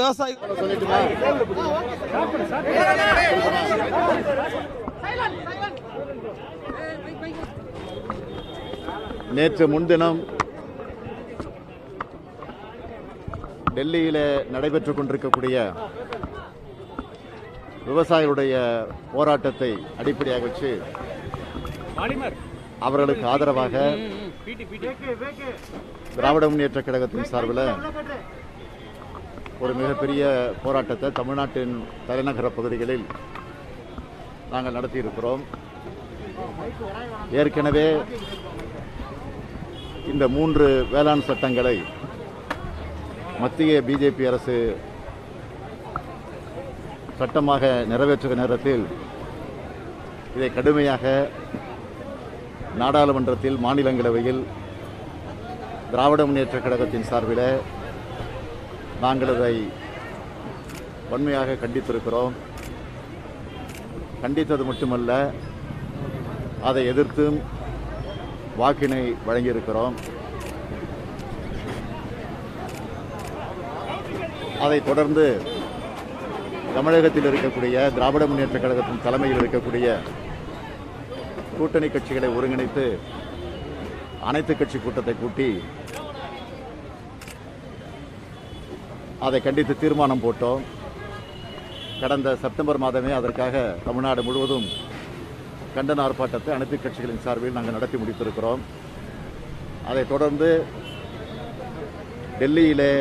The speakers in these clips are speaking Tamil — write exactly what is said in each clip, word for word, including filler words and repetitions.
விவசாயி நேற்று முன்தினம் டெல்லியில் நடைபெற்றுக் கொண்டிருக்கக்கூடிய விவசாயிகளுடைய போராட்டத்தை அடிப்படையாக வச்சு அவர்களுக்கு ஆதரவாக திராவிட முன்னேற்ற கழகத்தின் சார்பில் ஒரு மிகப்பெரிய போராட்டத்தை தமிழ்நாட்டின் தலைநகர பகுதிகளில் நாங்கள் நடத்தியிருக்கிறோம். ஏற்கனவே இந்த மூன்று வேளாண் சட்டங்களை மத்திய பிஜேபி அரசு சட்டமாக நிறைவேற்றுகிற நேரத்தில் இதை கடுமையாக நாடாளுமன்றத்தில் மாநிலங்களவையில் திராவிட முன்னேற்ற கழகத்தின் சார்பில் நாங்கள் அதை வன்மையாக கண்டித்திருக்கிறோம். கண்டித்தது மட்டுமல்ல, அதை எதிர்த்தும் வாக்கினை வழங்கியிருக்கிறோம். அதைத் தொடர்ந்து தமிழகத்தில் இருக்கக்கூடிய திராவிட முன்னேற்ற கழகத்தின் தலைமையில் இருக்கக்கூடிய கூட்டணி கட்சிகளை ஒருங்கிணைத்து அனைத்து கட்சி கூட்டத்தை கூட்டி அதை கண்டித்து தீர்மானம் போட்டோம். கடந்த செப்டம்பர் மாதமே அதற்காக தமிழ்நாடு முழுவதும் கண்டன ஆர்ப்பாட்டத்தை அனைத்து கட்சிகளின் சார்பில் நாங்கள் நடத்தி முடித்திருக்கிறோம். அதைத் தொடர்ந்து டெல்லியிலே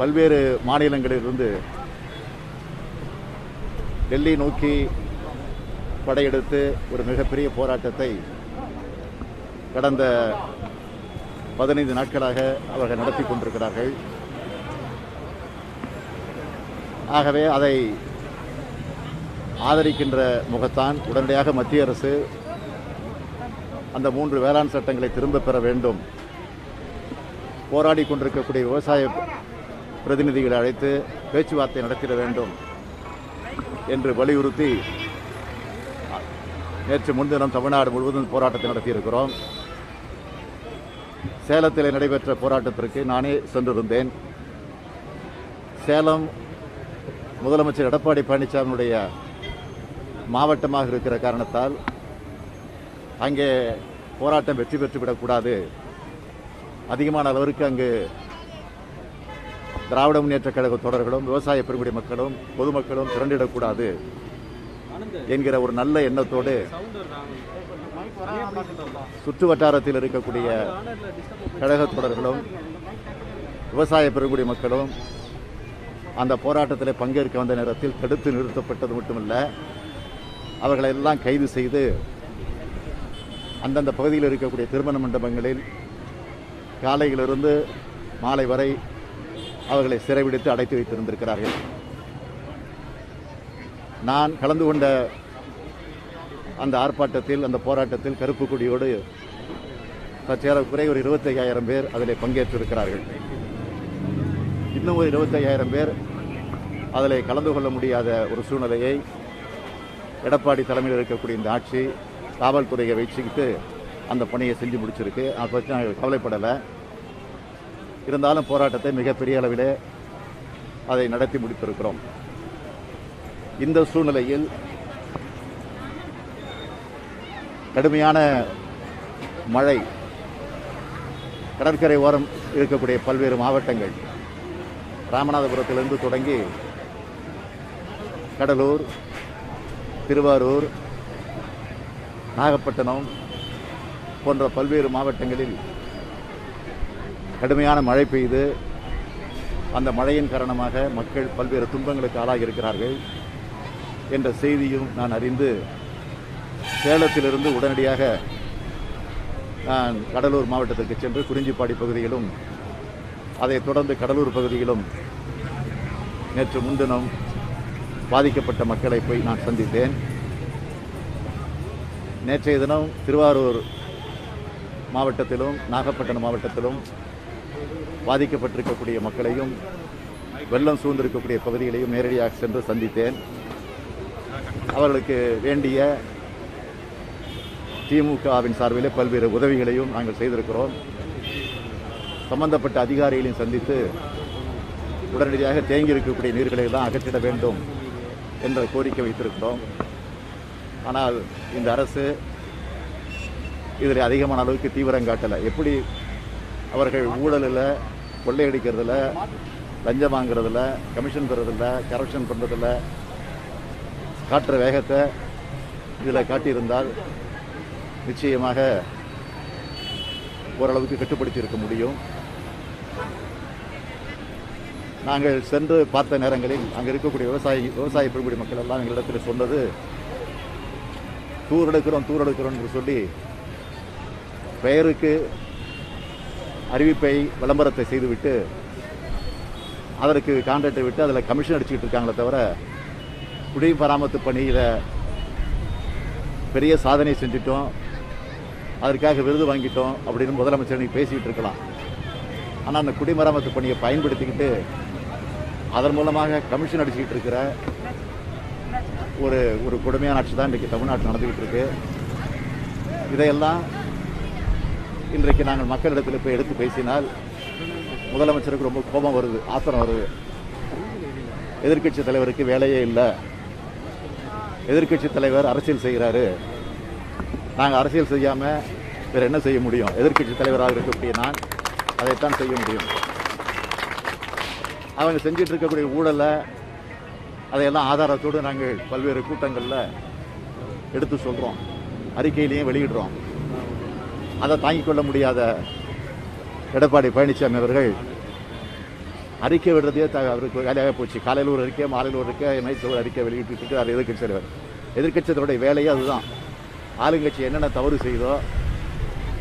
பல்வேறு மாநிலங்களிலிருந்து டெல்லி நோக்கி படையெடுத்து ஒரு மிகப்பெரிய போராட்டத்தை கடந்த பதினைந்து நாட்களாக அவர்கள் நடத்தி கொண்டிருக்கிறார்கள். ஆகவே அதை ஆதரிக்கின்ற முகத்தான் உடனடியாக மத்திய அரசு அந்த மூன்று வேளாண் சட்டங்களை திரும்பப் பெற வேண்டும், போராடி கொண்டிருக்கக்கூடிய விவசாய பிரதிநிதிகளை அழைத்து பேச்சுவார்த்தை நடத்திட வேண்டும் என்று வலியுறுத்தி நேற்று முன்தினம் தமிழ்நாடு முழுவதும் போராட்டத்தை நடத்தியிருக்கிறோம். சேலத்தில் நடைபெற்ற போராட்டத்திற்கு நானே சென்றிருந்தேன். சேலம் முதலமைச்சர் எடப்பாடி பழனிசாமியுடைய மாவட்டமாக இருக்கிற காரணத்தால் அங்கே போராட்டம் வெற்றி பெற்றுவிடக்கூடாது, அதிகமான அளவிற்கு அங்கு திராவிட முன்னேற்ற கழக தொடர்களும் விவசாய பெருங்குடி மக்களும் பொதுமக்களும் திரண்டிடக்கூடாது என்கிற ஒரு நல்ல எண்ணத்தோடு சுற்று வட்டாரத்தில் இருக்கக்கூடிய கழக தொடர்களும் விவசாய பெருங்குடி மக்களும் அந்த போராட்டத்தில் பங்கேற்க வந்த நேரத்தில் தடுத்து நிறுத்தப்பட்டது மட்டுமல்ல, அவர்களெல்லாம் கைது செய்து அந்தந்த பகுதியில் இருக்கக்கூடிய திருமண மண்டபங்களில் காலையிலிருந்து மாலை வரை அவர்களை சிறைபிடித்து அடைத்து வைத்திருந்திருக்கிறார்கள். நான் கலந்து கொண்ட அந்த ஆர்ப்பாட்டத்தில், அந்த போராட்டத்தில் கருப்பு கொடியோடு சற்றேறக்குறைய ஒரு இருபத்தி ஐயாயிரம் பேர் அதில் பங்கேற்றிருக்கிறார்கள். இன்னும் ஒரு இருபத்தி ஐயாயிரம் பேர் அதில் கலந்து கொள்ள முடியாத ஒரு சூழ்நிலையை எடப்பாடி தலைமையில் இருக்கக்கூடிய இந்த ஆட்சி காவல்துறையை வச்சுக்கிட்டு அந்த பணியை செஞ்சு முடிச்சிருக்கு. அதை பற்றி நாங்கள் கவலைப்படலை. இருந்தாலும் போராட்டத்தை மிகப்பெரிய அளவில் அதை நடத்தி முடித்திருக்கிறோம். இந்த சூழ்நிலையில் கடுமையான மழை, கடற்கரை ஓரம் இருக்கக்கூடிய பல்வேறு மாவட்டங்கள், ராமநாதபுரத்திலிருந்து தொடங்கி கடலூர், திருவாரூர், நாகப்பட்டினம் போன்ற பல்வேறு மாவட்டங்களில் கடுமையான மழை பெய்து அந்த மழையின் காரணமாக மக்கள் பல்வேறு துன்பங்களுக்கு ஆளாகி இருக்கிறார்கள் என்ற செய்தியும் நான் அறிந்து சேலத்திலிருந்து உடனடியாக நான் கடலூர் மாவட்டத்திற்கு சென்று குறிஞ்சிப்பாடி பகுதியிலும் அதைத் தொடர்ந்து கடலூர் பகுதியிலும் நேற்று முன்தினம் பாதிக்கப்பட்ட மக்களை போய் நான் சந்தித்தேன். நேற்றைய தினம் திருவாரூர் மாவட்டத்திலும் நாகப்பட்டினம் மாவட்டத்திலும் பாதிக்கப்பட்டிருக்கக்கூடிய மக்களையும் வெள்ளம் சூழ்ந்திருக்கக்கூடிய பகுதிகளையும் நேரடியாக சென்று சந்தித்தேன். அவர்களுக்கு வேண்டிய திமுகவின் சார்பில் பல்வேறு உதவிகளையும் நாங்கள் செய்திருக்கிறோம். சம்பந்தப்பட்ட அதிகாரிகளையும் சந்தித்து உடனடியாக தேங்கி இருக்கக்கூடிய நீர்களை தான் அகற்றிட வேண்டும் என்ற கோரிக்கை வைத்திருக்கிறோம். ஆனால் இந்த அரசு இதில் அதிகமான அளவுக்கு தீவிரம் காட்டலை. எப்படி அவர்கள் ஊழலில், கொள்ளையடிக்கிறதுல, லஞ்சம் வாங்குறதில், கமிஷன் பெறதில்லை, கரப்ஷன் பண்ணுறதில்லை காட்டுற வேகத்தை இதில் காட்டியிருந்தால் நிச்சயமாக ஓரளவுக்கு கட்டுப்படுத்தி இருக்க முடியும். நாங்கள் சென்று பார்த்த நேரங்களில் அங்கே இருக்கக்கூடிய விவசாயி விவசாய பெருங்குடி மக்கள் எல்லாம் எங்களிடத்தில் சொன்னது, தூர் எடுக்கிறோம் தூர் எடுக்கிறோம் என்று சொல்லி பெயருக்கு அறிவிப்பை விளம்பரத்தை செய்துவிட்டு அதற்கு கான்ட்ராக்டை விட்டு அதில் கமிஷன் அடிச்சுக்கிட்டு இருக்காங்களே தவிர குடிநீர் பராமரிப்பு பணியில் பெரிய சாதனை செஞ்சிட்டோம், அதற்காக விருது வாங்கிட்டோம் அப்படின்னு முதலமைச்சர் நீங்கள் பேசிக்கிட்டு இருக்கலாம். ஆனால் அந்த குடிமராமத்து பணியை பயன்படுத்திக்கிட்டு அதன் மூலமாக கமிஷன் அடிச்சுக்கிட்டு இருக்கிற ஒரு ஒரு கொடுமையான ஆட்சி தான் இன்றைக்கு தமிழ்நாட்டில் நடந்துக்கிட்டு இருக்கு. இதையெல்லாம் இன்றைக்கு நாங்கள் மக்களிடத்தில் போய் எடுத்து பேசினால் முதலமைச்சருக்கு ரொம்ப கோபம் வருது, ஆத்திரம் வருது. எதிர்கட்சி தலைவருக்கு வேலையே இல்லை, எதிர்கட்சி தலைவர் அரசியல் செய்கிறாரு, நாங்கள் அரசியல் செய்யாமல் வேறு என்ன செய்ய முடியும்? எதிர்கட்சி தலைவராக இருக்கக்கூடிய நான் அதைத்தான் செய்ய முடியும். அவங்க செஞ்சிட்டு இருக்கக்கூடிய ஊழலை அதையெல்லாம் ஆதாரத்தோடு நாங்கள் பல்வேறு கூட்டங்களில் எடுத்து சொல்கிறோம், அறிக்கையிலையும் வெளியிடுறோம். அதை தாங்கிக் கொள்ள முடியாத எடப்பாடி பழனிசாமி அவர்கள் அறிக்கை விடுறதே த அவருக்கு வேலையாக போச்சு. காலையில் ஒரு அறிக்கை, மாலையில் ஒரு அறிக்கை, நைட் ஒரு அறிக்கை வெளியிட்டு அது எதிர்கட்சி தலைவர். எதிர்கட்சியத்தோடைய வேலையே அதுதான். ஆளுங்கட்சி என்னென்ன தவறு செய்தோ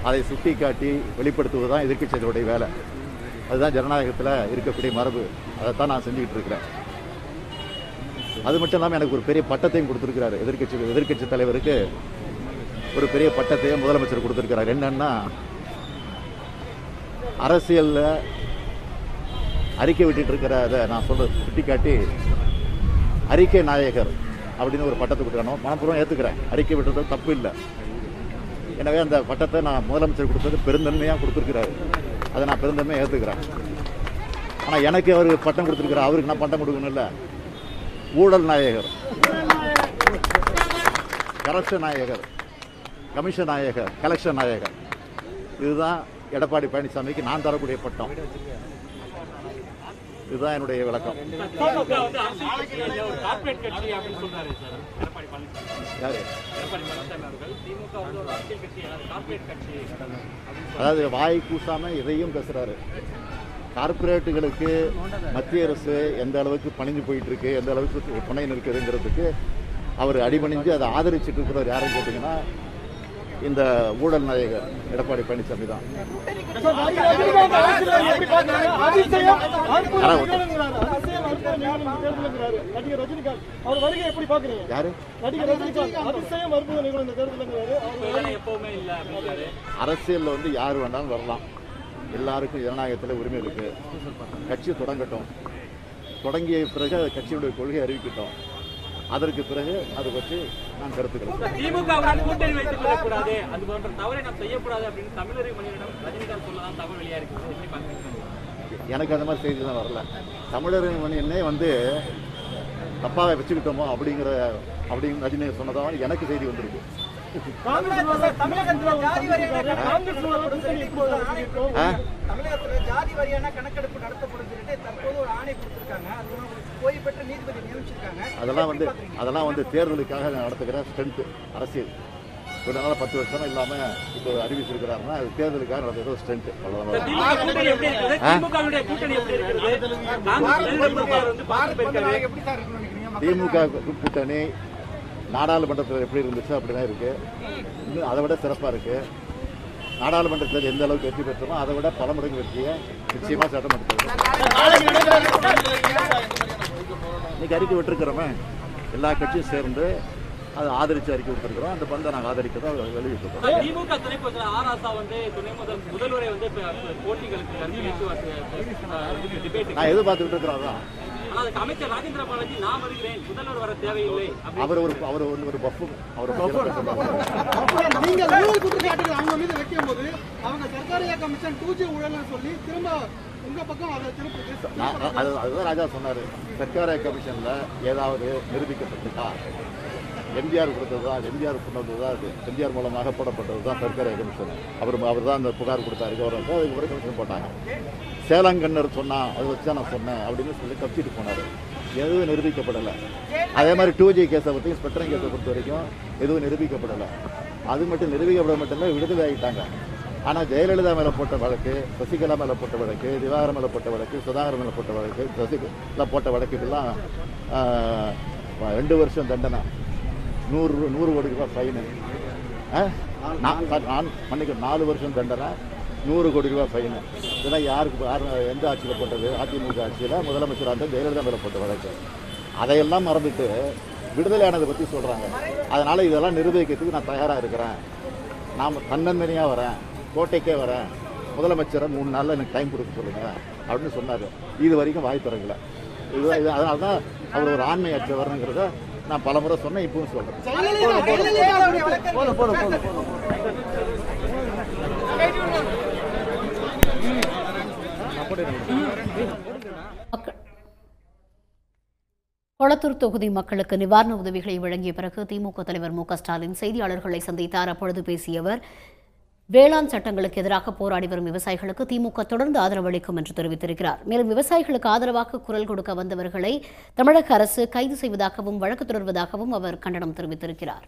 அதை சுட்டி காட்டி வெளிப்படுத்துவது தான் எதிர்கட்சியத்தோடைய வேலை. அதுதான் ஜனநாயகத்தில் இருக்கக்கூடிய மரபு. அதைத்தான் நான் செஞ்சுக்கிட்டு இருக்கிறேன். அது மட்டும் இல்லாமல் எனக்கு ஒரு பெரிய பட்டத்தையும் கொடுத்துருக்கிறாரு. எதிர்கட்சி எதிர்கட்சி தலைவருக்கு ஒரு பெரிய பட்டத்தையும் முதலமைச்சர் கொடுத்துருக்கிறார். என்னன்னா, அரசியலில் அறிக்கை விட்டுட்டு இருக்கிற அதை நான் சொல்ல சுட்டி காட்டி அறிக்கை நாயகர் அப்படின்னு ஒரு பட்டத்தை கொடுக்கணும். மனப்பூர்வம் ஏற்றுக்கிறேன், அறிக்கை விட்டுறது தப்பு இல்லை. எனவே அந்த பட்டத்தை நான் முதலமைச்சர் கொடுத்தது பெருந்தன்மையாக கொடுத்துருக்கிறாரு, அதை நான் பெருந்தன்மையாக ஏற்றுக்கிறேன். ஆனால் எனக்கு அவர் பட்டம் கொடுத்துருக்கிறார், அவருக்கு நான் பட்டம் கொடுக்கணும் இல்லை. ஊழல் நாயகர், கரப்ஷன் நாயகர், கமிஷன் நாயகர், கலெக்ஷன் நாயகர், இதுதான் எடப்பாடி பழனிசாமிக்கு நான் தரக்கூடிய பட்டம். இதுதான் என்னுடைய விளக்கம். அதாவது வாய் கூசாம இதையும் பேசுறாரு. கார்பரேட்டுகளுக்கு மத்திய அரசு எந்த அளவுக்கு பணிஞ்சு போயிட்டு இருக்கு, எந்த அளவுக்கு துணை நிற்கிறதுங்கிறதுக்கு அவர் அடிபணிஞ்சு அதை ஆதரிச்சுட்டு இருக்கிறவர் யாரும் கேட்டீங்கன்னா இந்த ஊழல் நாயகர் எடப்பாடி பழனிசாமி தான். அரசியல் வந்து யாரு வேண்டாலும் வரலாம், எல்லாருக்கும் ஜனநாயகத்தில் உரிமை இருக்கு. கட்சி தொடங்கட்டும், தொடங்கிய பிறகு கட்சியுடைய கொள்கை அறிவிக்கட்டும், அதற்கு பிறகு அது பற்றி நான் கருத்துக்கிறேன். எனக்கு அந்த மாதிரி செய்தி தான் வரல. தமிழரின் மணியனே வந்து தப்பாக வச்சுக்கிட்டோமோ அப்படிங்கிற அப்படின்னு ரஜினி சொன்னதான் எனக்கு செய்தி வந்திருக்கு. அதெல்லாம் வந்து அதெல்லாம் வந்து தேர்தலுக்காக நடத்துகிற ஸ்ட்ரென்த் அரசியல். இதனால பத்து வருஷமா இல்லாம இப்போ அறிவிச்சிருக்கிறாருன்னா அது தேர்தலுக்காக நடத்துகிற ஸ்ட்ரென்த். திமுக கூட்டணி நாடாளுமன்றத்தில் எப்படி இருந்துச்சு அப்படிதான் இருக்கு. இன்னும் அதை விட சிறப்பாக இருக்கு. நாடாளுமன்றத்தில் எந்த அளவுக்கு வெற்றி பெற்றோமோ அதை விட பல மடங்கு வெற்றியை நிச்சயமாக சட்டமன்றத்தில் இன்னைக்கு அறிக்கை விட்டுருக்கிறோமே, எல்லா கட்சியும் சேர்ந்து அதை ஆதரிச்சு அறிக்கை விட்டுருக்கிறோம். அந்த பந்தை நாங்கள் ஆதரிக்கிறோம், வெளியிட்டிருக்கோம். நான் எதிர்பார்த்துக்கிட்டு இருக்கிறோம். அதான் அமைச்சர் ராஜேந்திர பாலாஜி நான் வருகிறேன், முதல்வர் வர தேவையில்லை. அவர் ஒரு அவர் ஒரு பப்பு அவர் நீங்கள் குற்றச்சாட்டுகள் அவங்க மீது வைக்கும் போது அவங்க சர்க்காரியா கமிஷன் டூ ஜி ஊழல்னு சொல்லி திரும்ப உங்க பக்கம் அதை திரும்ப அதுதான் ராஜா சொன்னாரு. சர்க்காரியா கமிஷன்ல ஏதாவது நிரூபிக்கப்பட்டுட்டா எம்ஜிஆர் கொடுத்ததுதான், எம்ஜிஆர் பண்ணதுதான் அது, எம்ஜிஆர் மூலமாக போடப்பட்டது தான் சர்க்கரை கமிஷன். அவர் அவர் தான் அந்த புகார் கொடுத்தாரு கவர்னருக்கு, அதுக்கு ஒரு கமிஷன் போட்டாங்க. சேலங்கன்னர் சொன்னால் அதை வச்சு தான் நான் சொன்னேன் அப்படின்னு சொல்லி கப்பிட்டு போனார். எதுவும் நிரூபிக்கப்படலை. அதே மாதிரி டூ ஜி கேஸை பற்றி ஸ்பெக்ட்ரம் கேஸை பொறுத்த வரைக்கும் எதுவும் நிரூபிக்கப்படலை. அது மட்டும் நிரூபிக்கப்பட மட்டும்தான் விடுதலை ஆகிட்டாங்க. ஆனால் ஜெயலலிதா மேலே போட்ட வழக்கு, சசிகலா மேலே போட்ட வழக்கு, திவாகரன் மேலே போட்ட வழக்கு, சுதாகரன் மேலே போட்ட வழக்கு, சசிகலா போட்ட வழக்குக்கெல்லாம் ரெண்டு வருஷம் தண்டனை, நூறு நூறு கோடி ரூபாய் ஃபைனு, மன்னிக்க நாலு வருஷம் தண்டனை, நூறு கோடி ரூபாய் ஃபைனு. இதெல்லாம் யாருக்கு யார் எந்த ஆட்சியில் போட்டது? அதிமுக ஆட்சியில் முதலமைச்சராக இருந்தால் ஜெயலலிதா மேலே போட்ட வழக்கு. அதையெல்லாம் மறந்துட்டு விடுதலையானதை பற்றி சொல்கிறாங்க. அதனால் இதெல்லாம் நிர்வகிக்கிறதுக்கு நான் தயாராக இருக்கிறேன், நான் தன்னந்தனியாக வரேன், கோட்டைக்கே வரேன், முதலமைச்சரை மூணு நாளில் எனக்கு டைம் கொடுக்க சொல்லுங்கள் அப்படின்னு சொன்னார். இது வரைக்கும் வாய்ப்பு இறங்கலை. இது இது அதனால தான் அவர் ஒரு ஆண்மையற்றவருங்கிறத நான் பல முறை சொன்னேன், இப்பவும் சொல்றேன். கோளத்தூர் தொகுதி மக்களுக்கு நிவாரண உதவிகளை வழங்கிய பிறகு திமுக தலைவர் மு க ஸ்டாலின் செய்தியாளர்களை சந்தித்தார். அப்பொழுது பேசிய அவர், வேளாண் சட்டங்களுக்கு எதிராக போராடி வரும் விவசாயிகளுக்கு திமுக தொடர்ந்து ஆதரவு அளிக்கும் என்று தெரிவித்திருக்கிறார். மேலும் விவசாயிகளுக்கு ஆதரவாக குரல் கொடுக்க வந்தவர்களை தமிழக அரசு கைது செய்வதாகவும் வழக்கு தொடர்வதாகவும் அவர் கண்டனம் தெரிவித்திருக்கிறார்.